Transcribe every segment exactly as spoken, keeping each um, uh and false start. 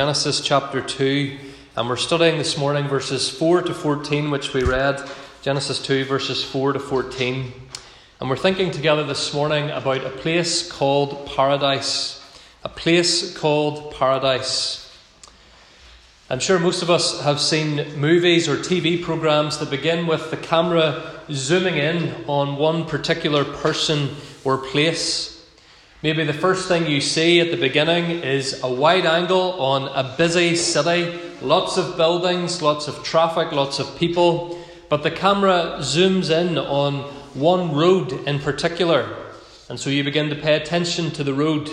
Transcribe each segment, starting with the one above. Genesis chapter two, and we're studying this morning verses four to fourteen, which we read, Genesis two verses four to fourteen, and we're thinking together this morning about a place called paradise, a place called paradise. I'm sure most of us have seen movies or T V programs that begin with the camera zooming in on one particular person or place. Maybe the first thing you see at the beginning is a wide angle on a busy city, lots of buildings, lots of traffic, lots of people, but the camera zooms in on one road in particular, and so you begin to pay attention to the road.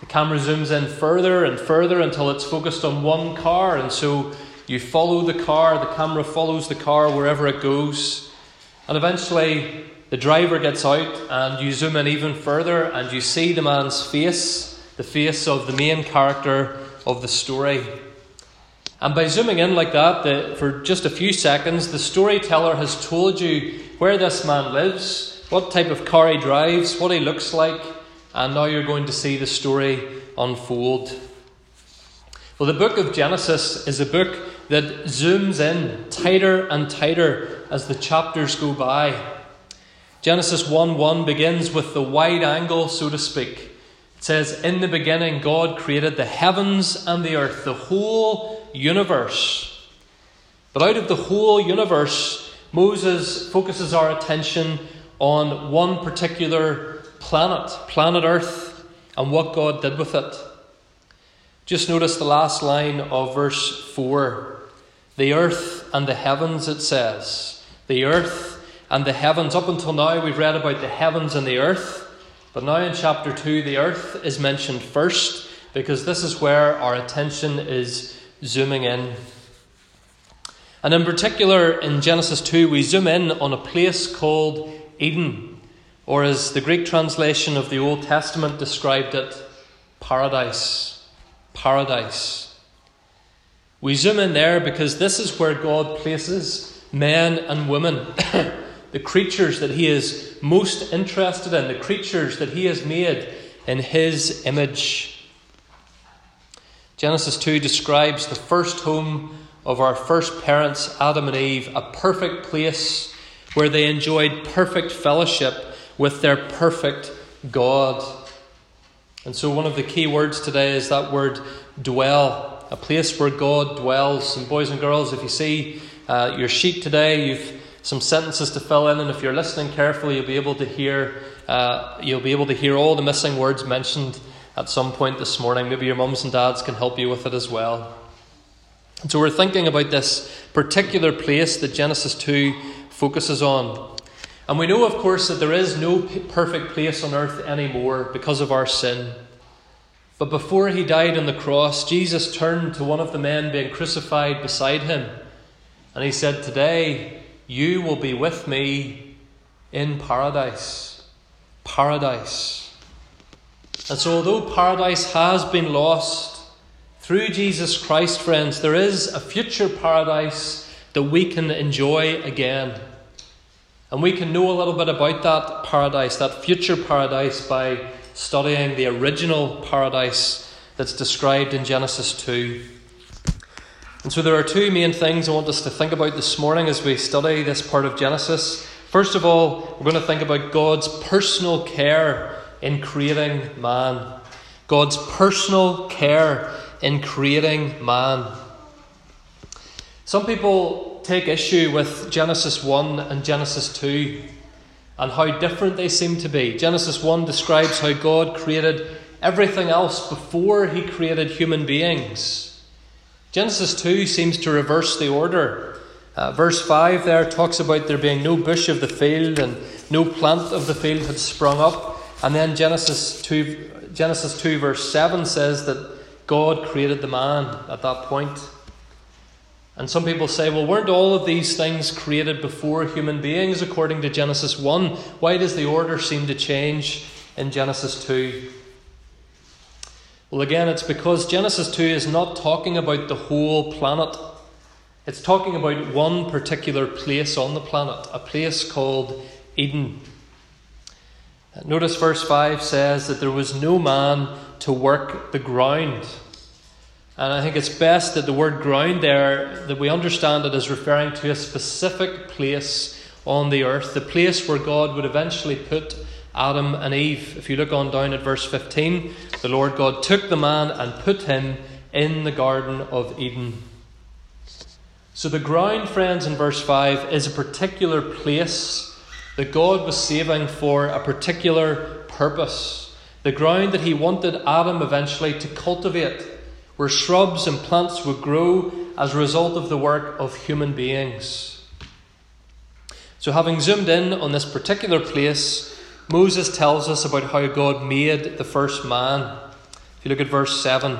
The camera zooms in further and further until it's focused on one car, and so you follow the car, the camera follows the car wherever it goes, and eventually the driver gets out and you zoom in even further and you see the man's face, the face of the main character of the story. And by zooming in like that, the, for just a few seconds, the storyteller has told you where this man lives, what type of car he drives, what he looks like, and now you're going to see the story unfold. Well, the book of Genesis is a book that zooms in tighter and tighter as the chapters go by. Genesis one one begins with the wide angle, so to speak. It says, "In the beginning God created the heavens and the earth," the whole universe. But out of the whole universe, Moses focuses our attention on one particular planet, planet Earth, and what God did with it. Just notice the last line of verse four. "The earth and the heavens," it says. The earth and the heavens. Up until now we've read about the heavens and the earth, but now in chapter two the earth is mentioned first, because this is where our attention is zooming in. And in particular in Genesis two we zoom in on a place called Eden, or as the Greek translation of the Old Testament described it, paradise. Paradise. We zoom in there because this is where God places men and women. The creatures that he is most interested in, the creatures that he has made in his image. Genesis two describes the first home of our first parents, Adam and Eve, a perfect place where they enjoyed perfect fellowship with their perfect God. And so one of the key words today is that word dwell, a place where God dwells. And boys and girls, if you see uh, your sheet today, you've some sentences to fill in, and if you're listening carefully, you'll be able to hear. Uh, you'll be able to hear all the missing words mentioned at some point this morning. Maybe your mums and dads can help you with it as well. And so we're thinking about this particular place that Genesis two focuses on, and we know, of course, that there is no perfect place on earth anymore because of our sin. But before he died on the cross, Jesus turned to one of the men being crucified beside him, and he said, "Today, you will be with me in paradise." Paradise. And so although paradise has been lost, through Jesus Christ, friends, there is a future paradise that we can enjoy again. And we can know a little bit about that paradise, that future paradise, by studying the original paradise that's described in Genesis two. And so there are two main things I want us to think about this morning as we study this part of Genesis. First of all, we're going to think about God's personal care in creating man. God's personal care in creating man. Some people take issue with Genesis one and Genesis two and how different they seem to be. Genesis one describes how God created everything else before he created human beings. Genesis two seems to reverse the order. Uh, verse five there talks about there being no bush of the field and no plant of the field had sprung up. And then Genesis two, Genesis two verse seven says that God created the man at that point. And some people say, well, weren't all of these things created before human beings according to Genesis one? Why does the order seem to change in Genesis two? Well, again, it's because Genesis two is not talking about the whole planet. It's talking about one particular place on the planet, a place called Eden. Notice verse five says that there was no man to work the ground. And I think it's best that the word ground there, that we understand it as referring to a specific place on the earth, the place where God would eventually put Adam and Eve. If you look on down at verse fifteen, the Lord God took the man and put him in the Garden of Eden. So the ground, friends, in verse five is a particular place that God was saving for a particular purpose. The ground that he wanted Adam eventually to cultivate, where shrubs and plants would grow as a result of the work of human beings. So having zoomed in on this particular place, Moses tells us about how God made the first man. If you look at verse seven.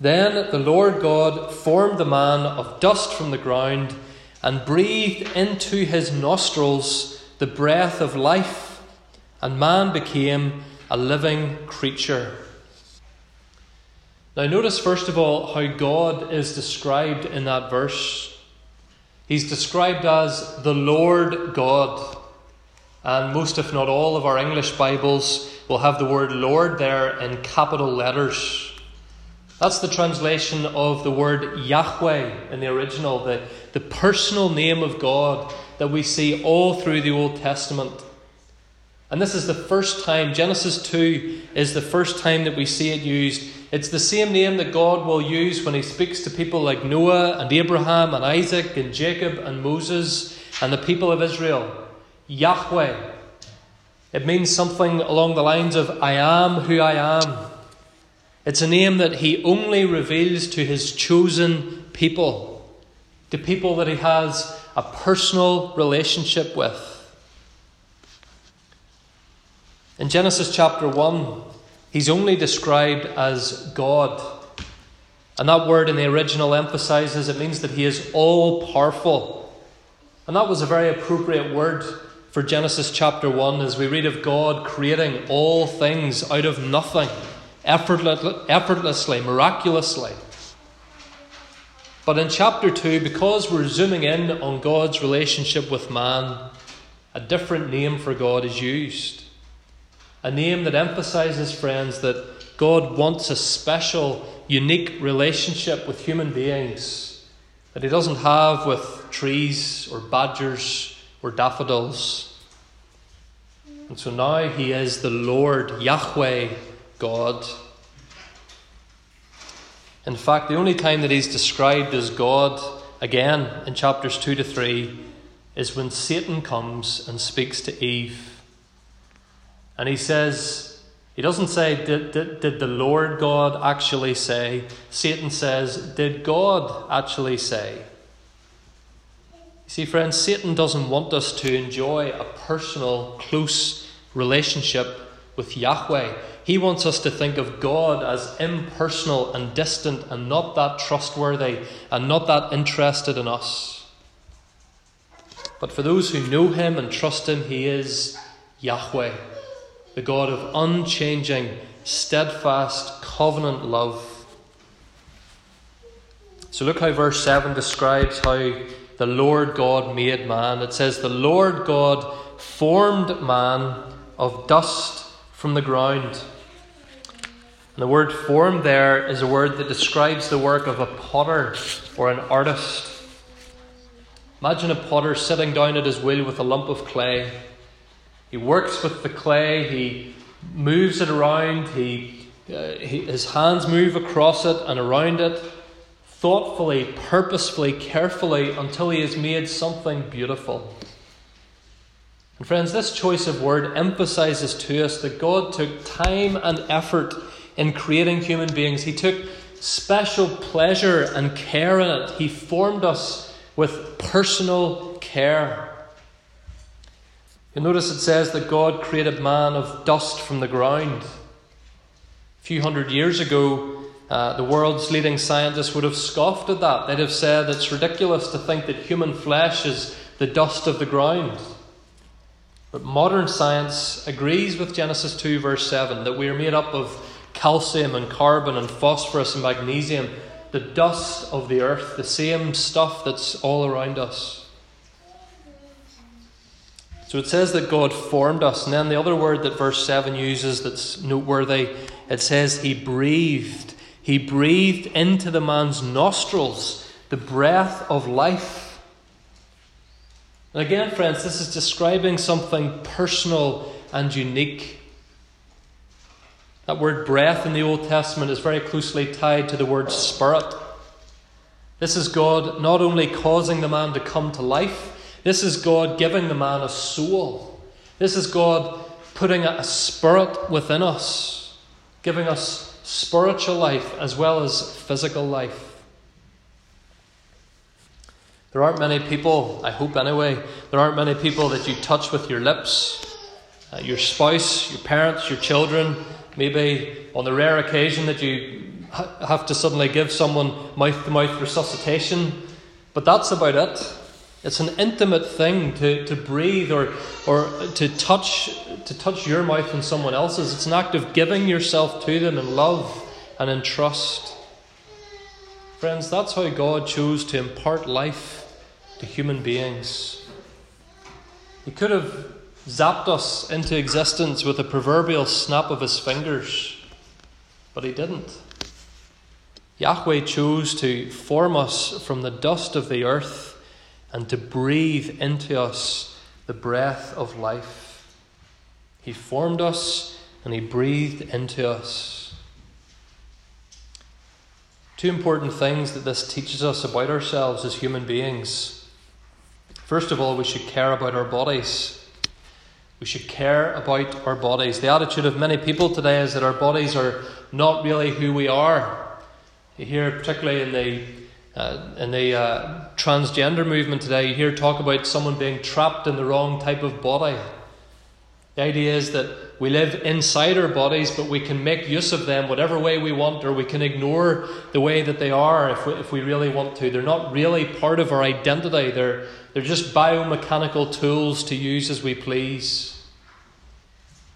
Then the Lord God formed the man of dust from the ground and breathed into his nostrils the breath of life, and man became a living creature. Now notice first of all how God is described in that verse. He's described as the Lord God. And most if not all of our English Bibles will have the word Lord there in capital letters. That's the translation of the word Yahweh in the original, the, the personal name of God that we see all through the Old Testament. And this is the first time, Genesis two is the first time that we see it used. It's the same name that God will use when he speaks to people like Noah and Abraham and Isaac and Jacob and Moses and the people of Israel. Yahweh. It means something along the lines of I am who I am. It's a name that he only reveals to his chosen people, the people that he has a personal relationship with. In Genesis chapter one, he's only described as God. And that word in the original emphasizes it means that he is all-powerful. And that was a very appropriate word for Genesis chapter one as we read of God creating all things out of nothing. Effortlessly, miraculously. But in chapter two, because we're zooming in on God's relationship with man, a different name for God is used. A name that emphasizes, friends, that God wants a special, unique relationship with human beings that he doesn't have with trees or badgers or daffodils. And so now he is the Lord, Yahweh, God. In fact, the only time that he's described as God, again, in chapters two to three, is when Satan comes and speaks to Eve. And he says, he doesn't say, did, did, did the Lord God actually say? Satan says, did God actually say? You see, friends, Satan doesn't want us to enjoy a personal, close relationship with Yahweh. He wants us to think of God as impersonal and distant and not that trustworthy and not that interested in us. But for those who know him and trust him, he is Yahweh, the God of unchanging, steadfast, covenant love. So look how verse seven describes how the Lord God made man. It says, the Lord God formed man of dust from the ground. And the word form there is a word that describes the work of a potter or an artist. Imagine a potter sitting down at his wheel with a lump of clay. He works with the clay, he moves it around, he, uh, he his hands move across it and around it, thoughtfully, purposefully, carefully, until he has made something beautiful. And friends, this choice of word emphasizes to us that God took time and effort in creating human beings. He took special pleasure and care in it. He formed us with personal care. You'll notice it says that God created man of dust from the ground. A few hundred years ago, uh, the world's leading scientists would have scoffed at that. They'd have said it's ridiculous to think that human flesh is the dust of the ground. But modern science agrees with Genesis two verse seven that we are made up of calcium and carbon and phosphorus and magnesium, the dust of the earth, the same stuff that's all around us. So it says that God formed us. And then the other word that verse seven uses that's noteworthy, it says he breathed. He breathed into the man's nostrils the breath of life. And again, friends, this is describing something personal and unique. That word breath in the Old Testament is very closely tied to the word spirit. This is God not only causing the man to come to life, this is God giving the man a soul. This is God putting a spirit within us, giving us spiritual life as well as physical life. There aren't many people, I hope anyway, there aren't many people that you touch with your lips. Uh, your spouse, your parents, your children, maybe on the rare occasion that you have to suddenly give someone mouth-to-mouth resuscitation. But that's about it. It's an intimate thing to, to breathe or or to touch to touch your mouth and someone else's. It's an act of giving yourself to them in love and in trust. Friends, that's how God chose to impart life to human beings. He could have zapped us into existence with a proverbial snap of his fingers, but he didn't. Yahweh chose to form us from the dust of the earth and to breathe into us the breath of life. He formed us and he breathed into us. Two important things that this teaches us about ourselves as human beings. First of all, we should care about our bodies. We should care about our bodies. The attitude of many people today is that our bodies are not really who we are. You hear, particularly in the uh, in the uh, transgender movement today, you hear talk about someone being trapped in the wrong type of body. The idea is that we live inside our bodies, but we can make use of them whatever way we want, or we can ignore the way that they are if we, if we really want to. They're not really part of our identity. They're, they're just biomechanical tools to use as we please.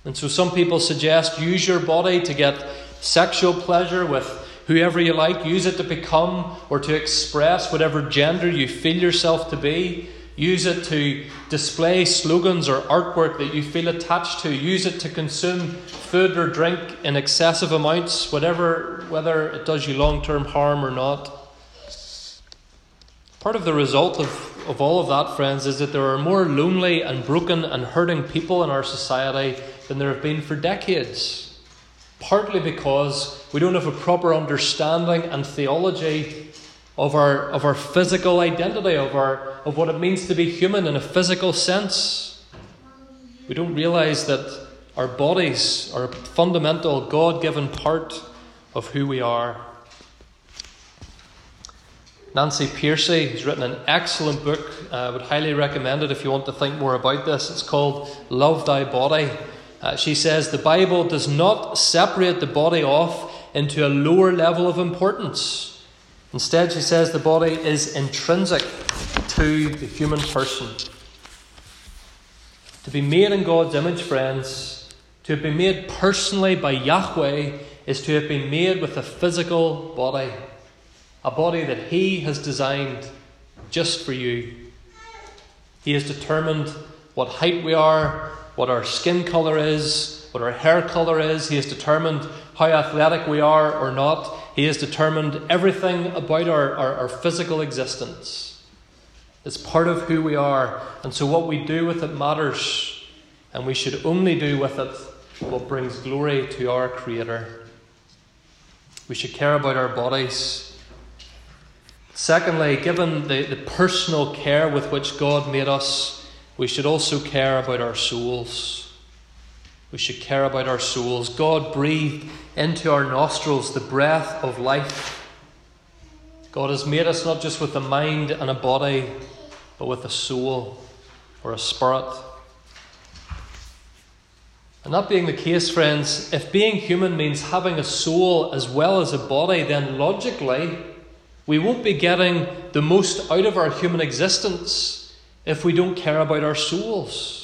And so some people suggest use your body to get sexual pleasure with whoever you like, use it to become or to express whatever gender you feel yourself to be. Use it to display slogans or artwork that you feel attached to. Use it to consume food or drink in excessive amounts, whatever, whether it does you long-term harm or not. Part of the result of, of all of that, friends, is that there are more lonely and broken and hurting people in our society than there have been for decades. Partly because we don't have a proper understanding and theology of our of our physical identity, of our of what it means to be human in a physical sense. We don't realise that our bodies are a fundamental, God-given part of who we are. Nancy Pearcey has written an excellent book. Uh, I would highly recommend it if you want to think more about this. It's called Love Thy Body. Uh, she says, the Bible does not separate the body off into a lower level of importance. Instead, she says the body is intrinsic to the human person. To be made in God's image, friends, to have been made personally by Yahweh is to have been made with a physical body. A body that he has designed just for you. He has determined what height we are, what our skin colour is, what our hair colour is. He has determined how athletic we are or not. He has determined everything about our, our, our physical existence. It's part of who we are. And so what we do with it matters. And we should only do with it what brings glory to our Creator. We should care about our bodies. Secondly, given the, the personal care with which God made us, we should also care about our souls. We should care about our souls. God breathed into our nostrils the breath of life. God has made us not just with a mind and a body, but with a soul or a spirit. And that being the case, friends, if being human means having a soul as well as a body, then logically, we won't be getting the most out of our human existence if we don't care about our souls.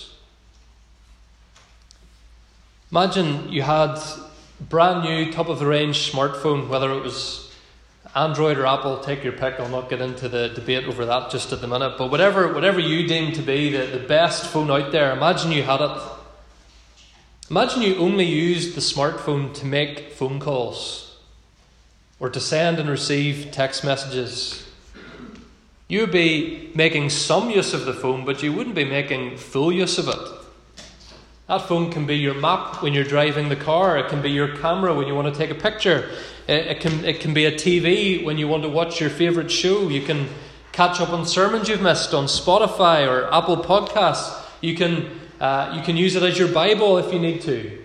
Imagine you had brand new, top-of-the-range smartphone, whether it was Android or Apple, take your pick. I'll not get into the debate over that just at the minute. But whatever whatever you deem to be the, the best phone out there, imagine you had it. Imagine you only used the smartphone to make phone calls. or to send and receive text messages. You would be making some use of the phone, but you wouldn't be making full use of it. That phone can be your map when you're driving the car. It can be your camera when you want to take a picture. It, it can it can be a T V when you want to watch your favourite show. You can catch up on sermons you've missed on Spotify or Apple Podcasts. You can uh, you can use it as your Bible if you need to.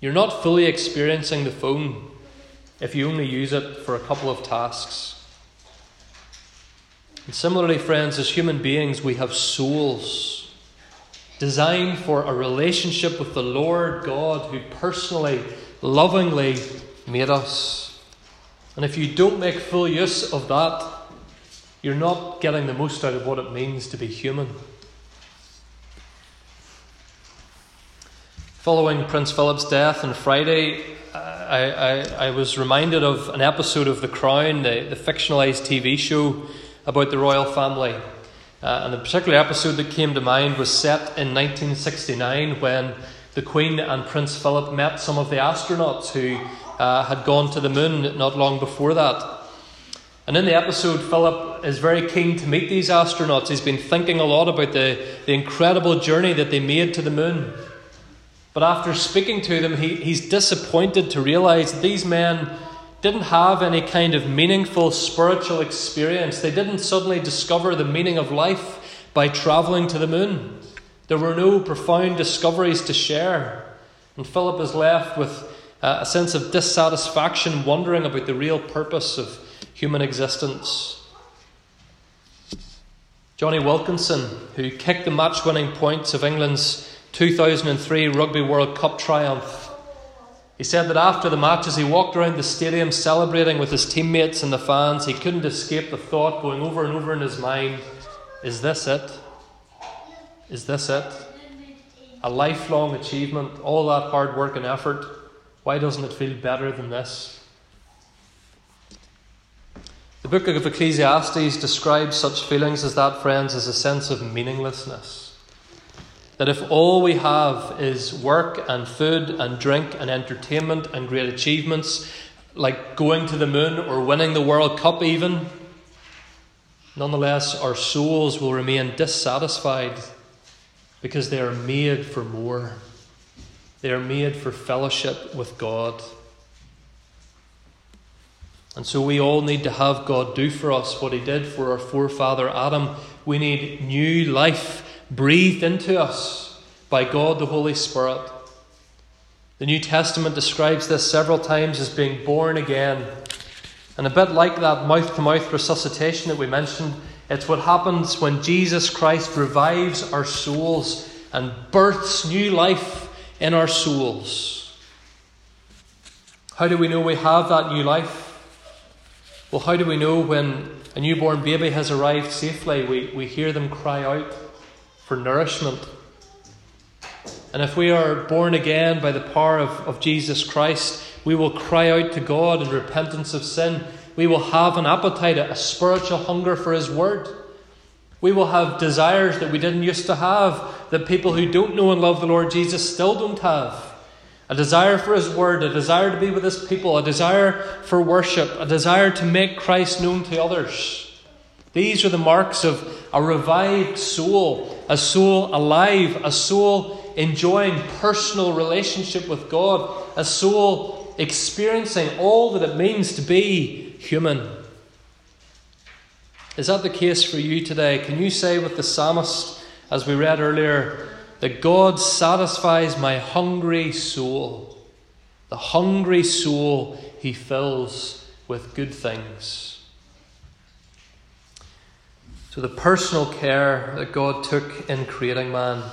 You're not fully experiencing the phone if you only use it for a couple of tasks. And similarly, friends, as human beings, we have souls designed for a relationship with the Lord God who personally, lovingly made us. And if you don't make full use of that, you're not getting the most out of what it means to be human. Following Prince Philip's death on Friday, I, I, I was reminded of an episode of The Crown, the, the fictionalised T V show about the royal family. Uh, and the particular episode that came to mind was set in nineteen sixty-nine when the Queen and Prince Philip met some of the astronauts who uh, had gone to the moon not long before that. And in the episode, Philip is very keen to meet these astronauts. He's been thinking a lot about the, the incredible journey that they made to the moon. But after speaking to them, he, he's disappointed to realise that these men didn't have any kind of meaningful spiritual experience. They didn't suddenly discover the meaning of life by travelling to the moon. There were no profound discoveries to share. And Philip is left with a sense of dissatisfaction, wondering about the real purpose of human existence. Johnny Wilkinson, who kicked the match-winning points of England's two thousand three Rugby World Cup triumph. He said that after the match, as he walked around the stadium celebrating with his teammates and the fans, he couldn't escape the thought going over and over in his mind, is this it? Is this it? A lifelong achievement, all that hard work and effort. Why doesn't it feel better than this? The book of Ecclesiastes describes such feelings as that, friends, as a sense of meaninglessness. That if all we have is work and food and drink and entertainment and great achievements, like going to the moon or winning the World Cup even, nonetheless our souls will remain dissatisfied because they are made for more. They are made for fellowship with God. And so we all need to have God do for us what he did for our forefather Adam. We need new life breathed into us by God the Holy Spirit. The New Testament describes this several times as being born again. And a bit like that mouth-to-mouth resuscitation that we mentioned, it's what happens when Jesus Christ revives our souls and births new life in our souls. How do we know we have that new life? Well, how do we know when a newborn baby has arrived safely? We, we hear them cry out for nourishment. And if we are born again by the power of, of Jesus Christ, we will cry out to God in repentance of sin. We will have an appetite, a spiritual hunger for his word. We will have desires that we didn't used to have, that people who don't know and love the Lord Jesus still don't have. A desire for his word, a desire to be with his people, a desire for worship, a desire to make Christ known to others. These are the marks of a revived soul, a soul alive, a soul enjoying personal relationship with God, a soul experiencing all that it means to be human. Is that the case for you today? Can you say with the psalmist, as we read earlier, that God satisfies my hungry soul? The hungry soul he fills with good things. So the personal care that God took in creating man.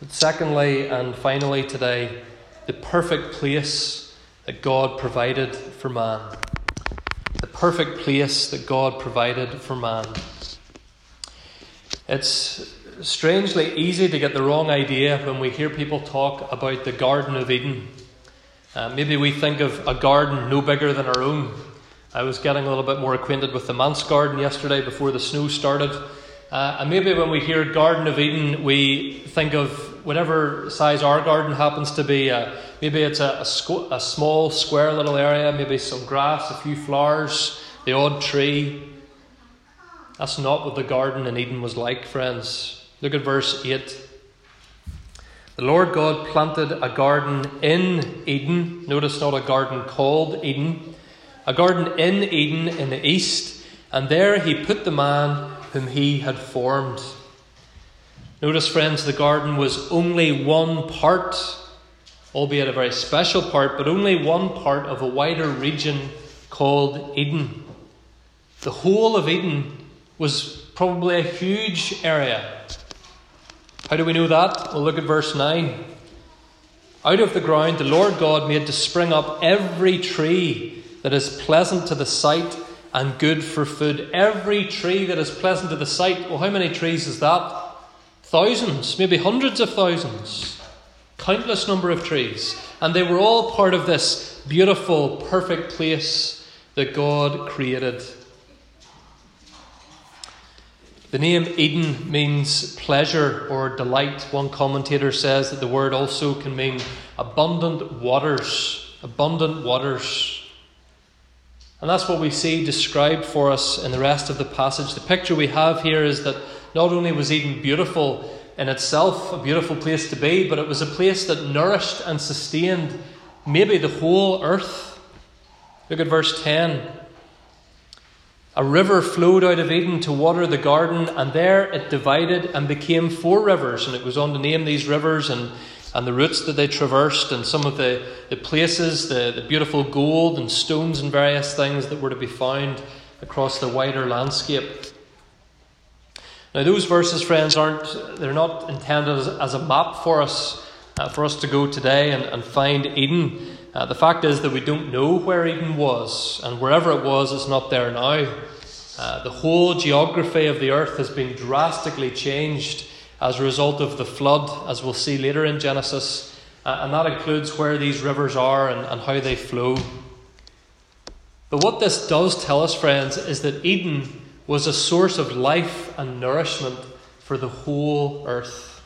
But secondly and finally today, the perfect place that God provided for man. The perfect place that God provided for man. It's strangely easy to get the wrong idea when we hear people talk about the Garden of Eden. Uh, maybe we think of a garden no bigger than our own. I was getting a little bit more acquainted with the manse garden yesterday before the snow started. Uh, and maybe when we hear Garden of Eden, we think of whatever size our garden happens to be, uh, maybe it's a, a, squ- a small square little area, maybe some grass, a few flowers, the odd tree. That's not what the garden in Eden was like, friends. Look at verse eight. The Lord God planted a garden in Eden. Notice, not a garden called Eden. A garden in Eden in the east. And there he put the man whom he had formed. Notice, friends, the garden was only one part, albeit a very special part, but only one part of a wider region called Eden. The whole of Eden was probably a huge area. How do we know that? Well, look at verse nine. Out of the ground the Lord God made to spring up every tree that is pleasant to the sight and good for food. Every tree that is pleasant to the sight. Well, how many trees is that? Thousands, maybe hundreds of thousands, countless number of trees. And they were all part of this beautiful, perfect place that God created. The name Eden means pleasure or delight. One commentator says that the word also can mean abundant waters, abundant waters. And that's what we see described for us in the rest of the passage. The picture we have here is that not only was Eden beautiful in itself, a beautiful place to be, but it was a place that nourished and sustained maybe the whole earth. Look at verse ten. A river flowed out of Eden to water the garden, and there it divided and became four rivers. And it goes on to name these rivers and, and the routes that they traversed and some of the, the places, the, the beautiful gold and stones and various things that were to be found across the wider landscape. Now those verses, friends, aren't, they're not intended as, as a map for us, uh, for us to go today and, and find Eden. Uh, the fact is that we don't know where Eden was, and wherever it was, it's not there now. Uh, the whole geography of the earth has been drastically changed as a result of the flood, as we'll see later in Genesis, uh, and that includes where these rivers are and, and how they flow. But what this does tell us, friends, is that Eden was a source of life and nourishment for the whole earth.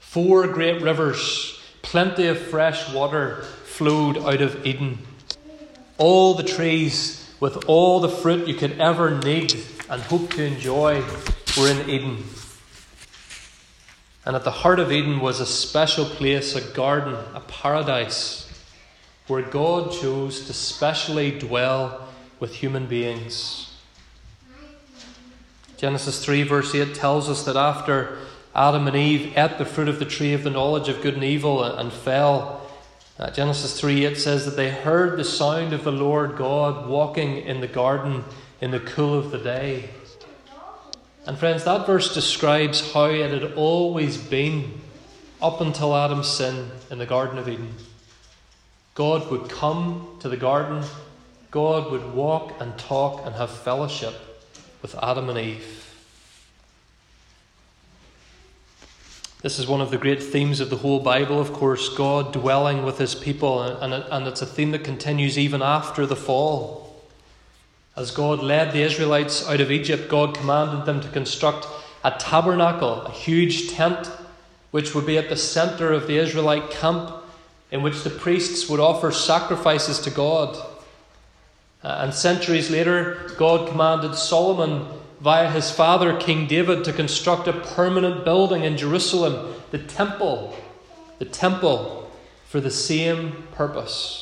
Four great rivers, plenty of fresh water flowed out of Eden. All the trees with all the fruit you could ever need and hope to enjoy were in Eden. And at the heart of Eden was a special place, a garden, a paradise, where God chose to specially dwell with human beings. Genesis three verse eight tells us that after Adam and Eve ate the fruit of the tree of the knowledge of good and evil and fell, uh, Genesis three eight says that they heard the sound of the Lord God walking in the garden in the cool of the day. And friends, that verse describes how it had always been up until Adam's sin in the Garden of Eden. God would come to the garden. God would walk and talk and have fellowship with Adam and Eve. This is one of the great themes of the whole Bible, of course, God dwelling with his people, and, and it's a theme that continues even after the fall. As God led the Israelites out of Egypt, God commanded them to construct a tabernacle, a huge tent, which would be at the centre of the Israelite camp, in which the priests would offer sacrifices to God. And centuries later, God commanded Solomon via his father, King David, to construct a permanent building in Jerusalem, the temple, the temple for the same purpose.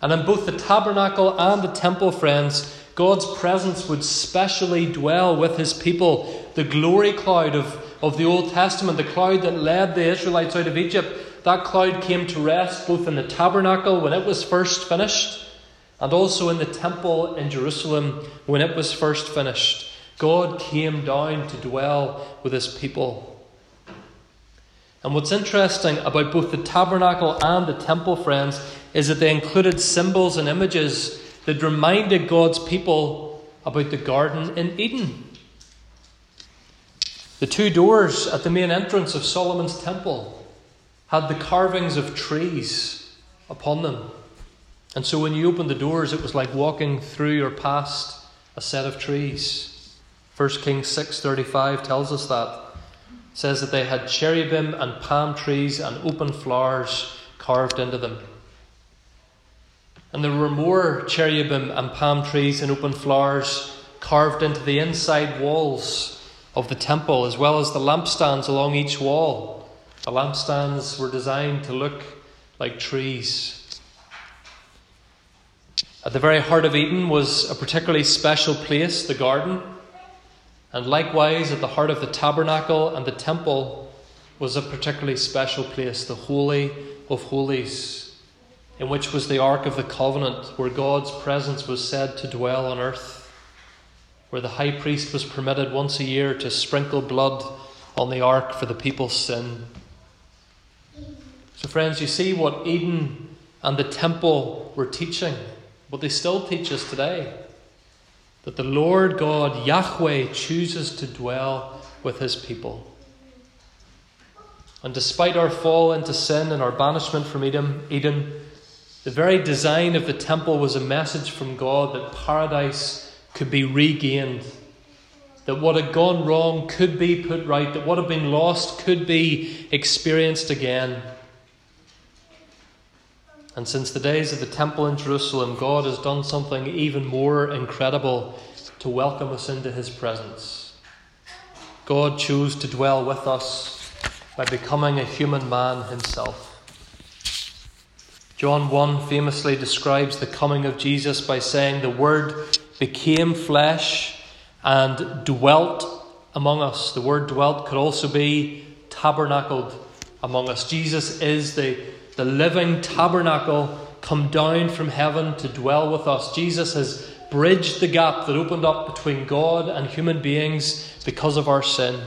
And in both the tabernacle and the temple, friends, God's presence would specially dwell with his people. The glory cloud of, of the Old Testament, the cloud that led the Israelites out of Egypt, that cloud came to rest both in the tabernacle when it was first finished, and also in the temple in Jerusalem when it was first finished. God came down to dwell with his people. And what's interesting about both the tabernacle and the temple, friends, is that they included symbols and images that reminded God's people about the garden in Eden. The two doors at the main entrance of Solomon's temple had the carvings of trees upon them. And so when you opened the doors, it was like walking through or past a set of trees. First Kings six thirty-five tells us that. It says that they had cherubim and palm trees and open flowers carved into them. And there were more cherubim and palm trees and open flowers carved into the inside walls of the temple, as well as the lampstands along each wall. The lampstands were designed to look like trees. At the very heart of Eden was a particularly special place, the garden. And likewise, at the heart of the tabernacle and the temple was a particularly special place, the Holy of Holies, in which was the Ark of the Covenant, where God's presence was said to dwell on earth, where the high priest was permitted once a year to sprinkle blood on the ark for the people's sin. So friends, you see what Eden and the temple were teaching. But they still teach us today that the Lord God, Yahweh, chooses to dwell with his people. And despite our fall into sin and our banishment from Eden, Eden, the very design of the temple was a message from God that paradise could be regained, that what had gone wrong could be put right, that what had been lost could be experienced again. And since the days of the temple in Jerusalem, God has done something even more incredible to welcome us into his presence. God chose to dwell with us by becoming a human man himself. John one famously describes the coming of Jesus by saying, "The Word became flesh and dwelt among us." The word dwelt could also be tabernacled among us. Jesus is the The living tabernacle come down from heaven to dwell with us. Jesus has bridged the gap that opened up between God and human beings because of our sin.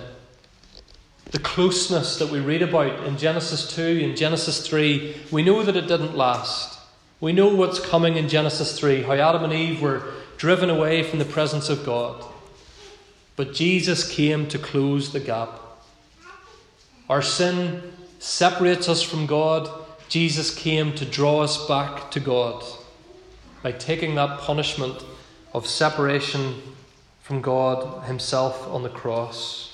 The closeness that we read about in Genesis two and Genesis three, we know that it didn't last. We know what's coming in Genesis three, how Adam and Eve were driven away from the presence of God. But Jesus came to close the gap. Our sin separates us from God. Jesus came to draw us back to God by taking that punishment of separation from God himself on the cross.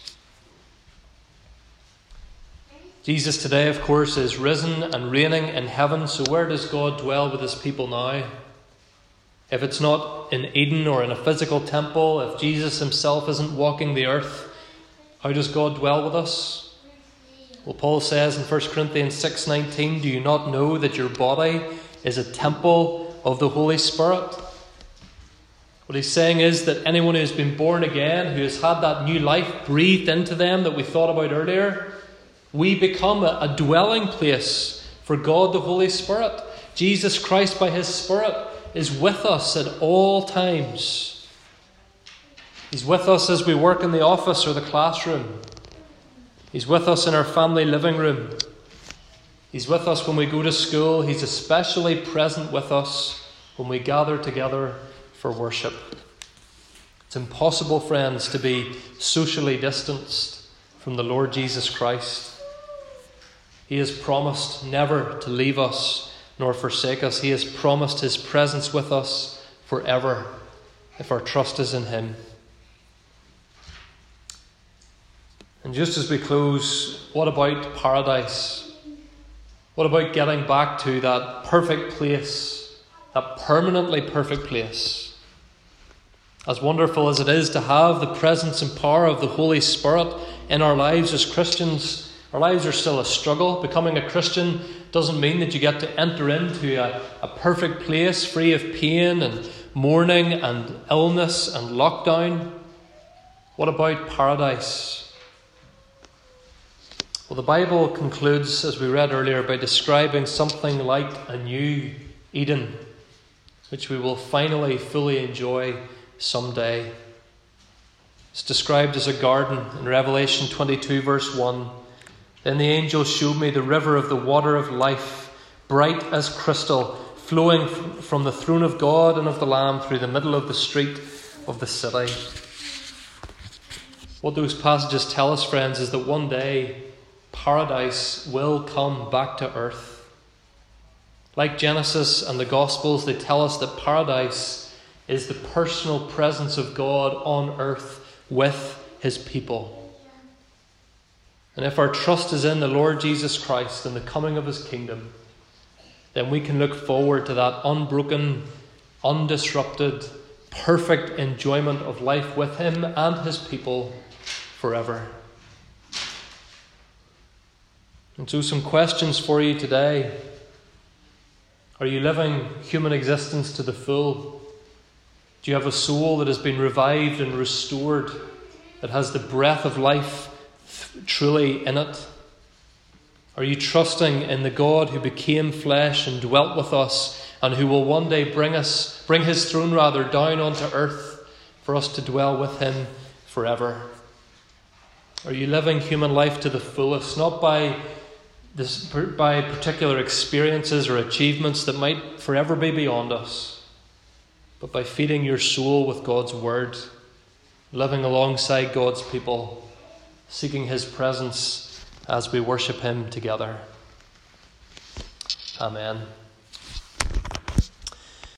Jesus today, of course, is risen and reigning in heaven. So where does God dwell with his people now? If it's not in Eden or in a physical temple, if Jesus himself isn't walking the earth, how does God dwell with us? Well, Paul says in First Corinthians six nineteen, "Do you not know that your body is a temple of the Holy Spirit?" What he's saying is that anyone who has been born again, who has had that new life breathed into them that we thought about earlier, we become a, a dwelling place for God the Holy Spirit. Jesus Christ by his Spirit is with us at all times. He's with us as we work in the office or the classroom. He's with us in our family living room. He's with us when we go to school. He's especially present with us when we gather together for worship. It's impossible, friends, to be socially distanced from the Lord Jesus Christ. He has promised never to leave us nor forsake us. He has promised his presence with us forever if our trust is in him. And just as we close, what about paradise? What about getting back to that perfect place, that permanently perfect place? As wonderful as it is to have the presence and power of the Holy Spirit in our lives as Christians, our lives are still a struggle. Becoming a Christian doesn't mean that you get to enter into a, a perfect place free of pain and mourning and illness and lockdown. What about paradise? Well, the Bible concludes, as we read earlier, by describing something like a new Eden, which we will finally fully enjoy someday. It's described as a garden in Revelation twenty-two, verse one. "Then the angel showed me the river of the water of life, bright as crystal, flowing from the throne of God and of the Lamb through the middle of the street of the city." What those passages tell us, friends, is that one day paradise will come back to earth. Like Genesis and the Gospels, they tell us that paradise is the personal presence of God on earth with his people. And if our trust is in the Lord Jesus Christ and the coming of his kingdom, then we can look forward to that unbroken, undisrupted, perfect enjoyment of life with him and his people forever. And so some questions for you today. Are you living human existence to the full? Do you have a soul that has been revived and restored, that has the breath of life th- truly in it? Are you trusting in the God who became flesh and dwelt with us, and who will one day bring us, bring his throne rather down onto earth for us to dwell with him forever? Are you living human life to the fullest, not by this, by particular experiences or achievements that might forever be beyond us, but by feeding your soul with God's word, living alongside God's people, seeking his presence as we worship him together? Amen.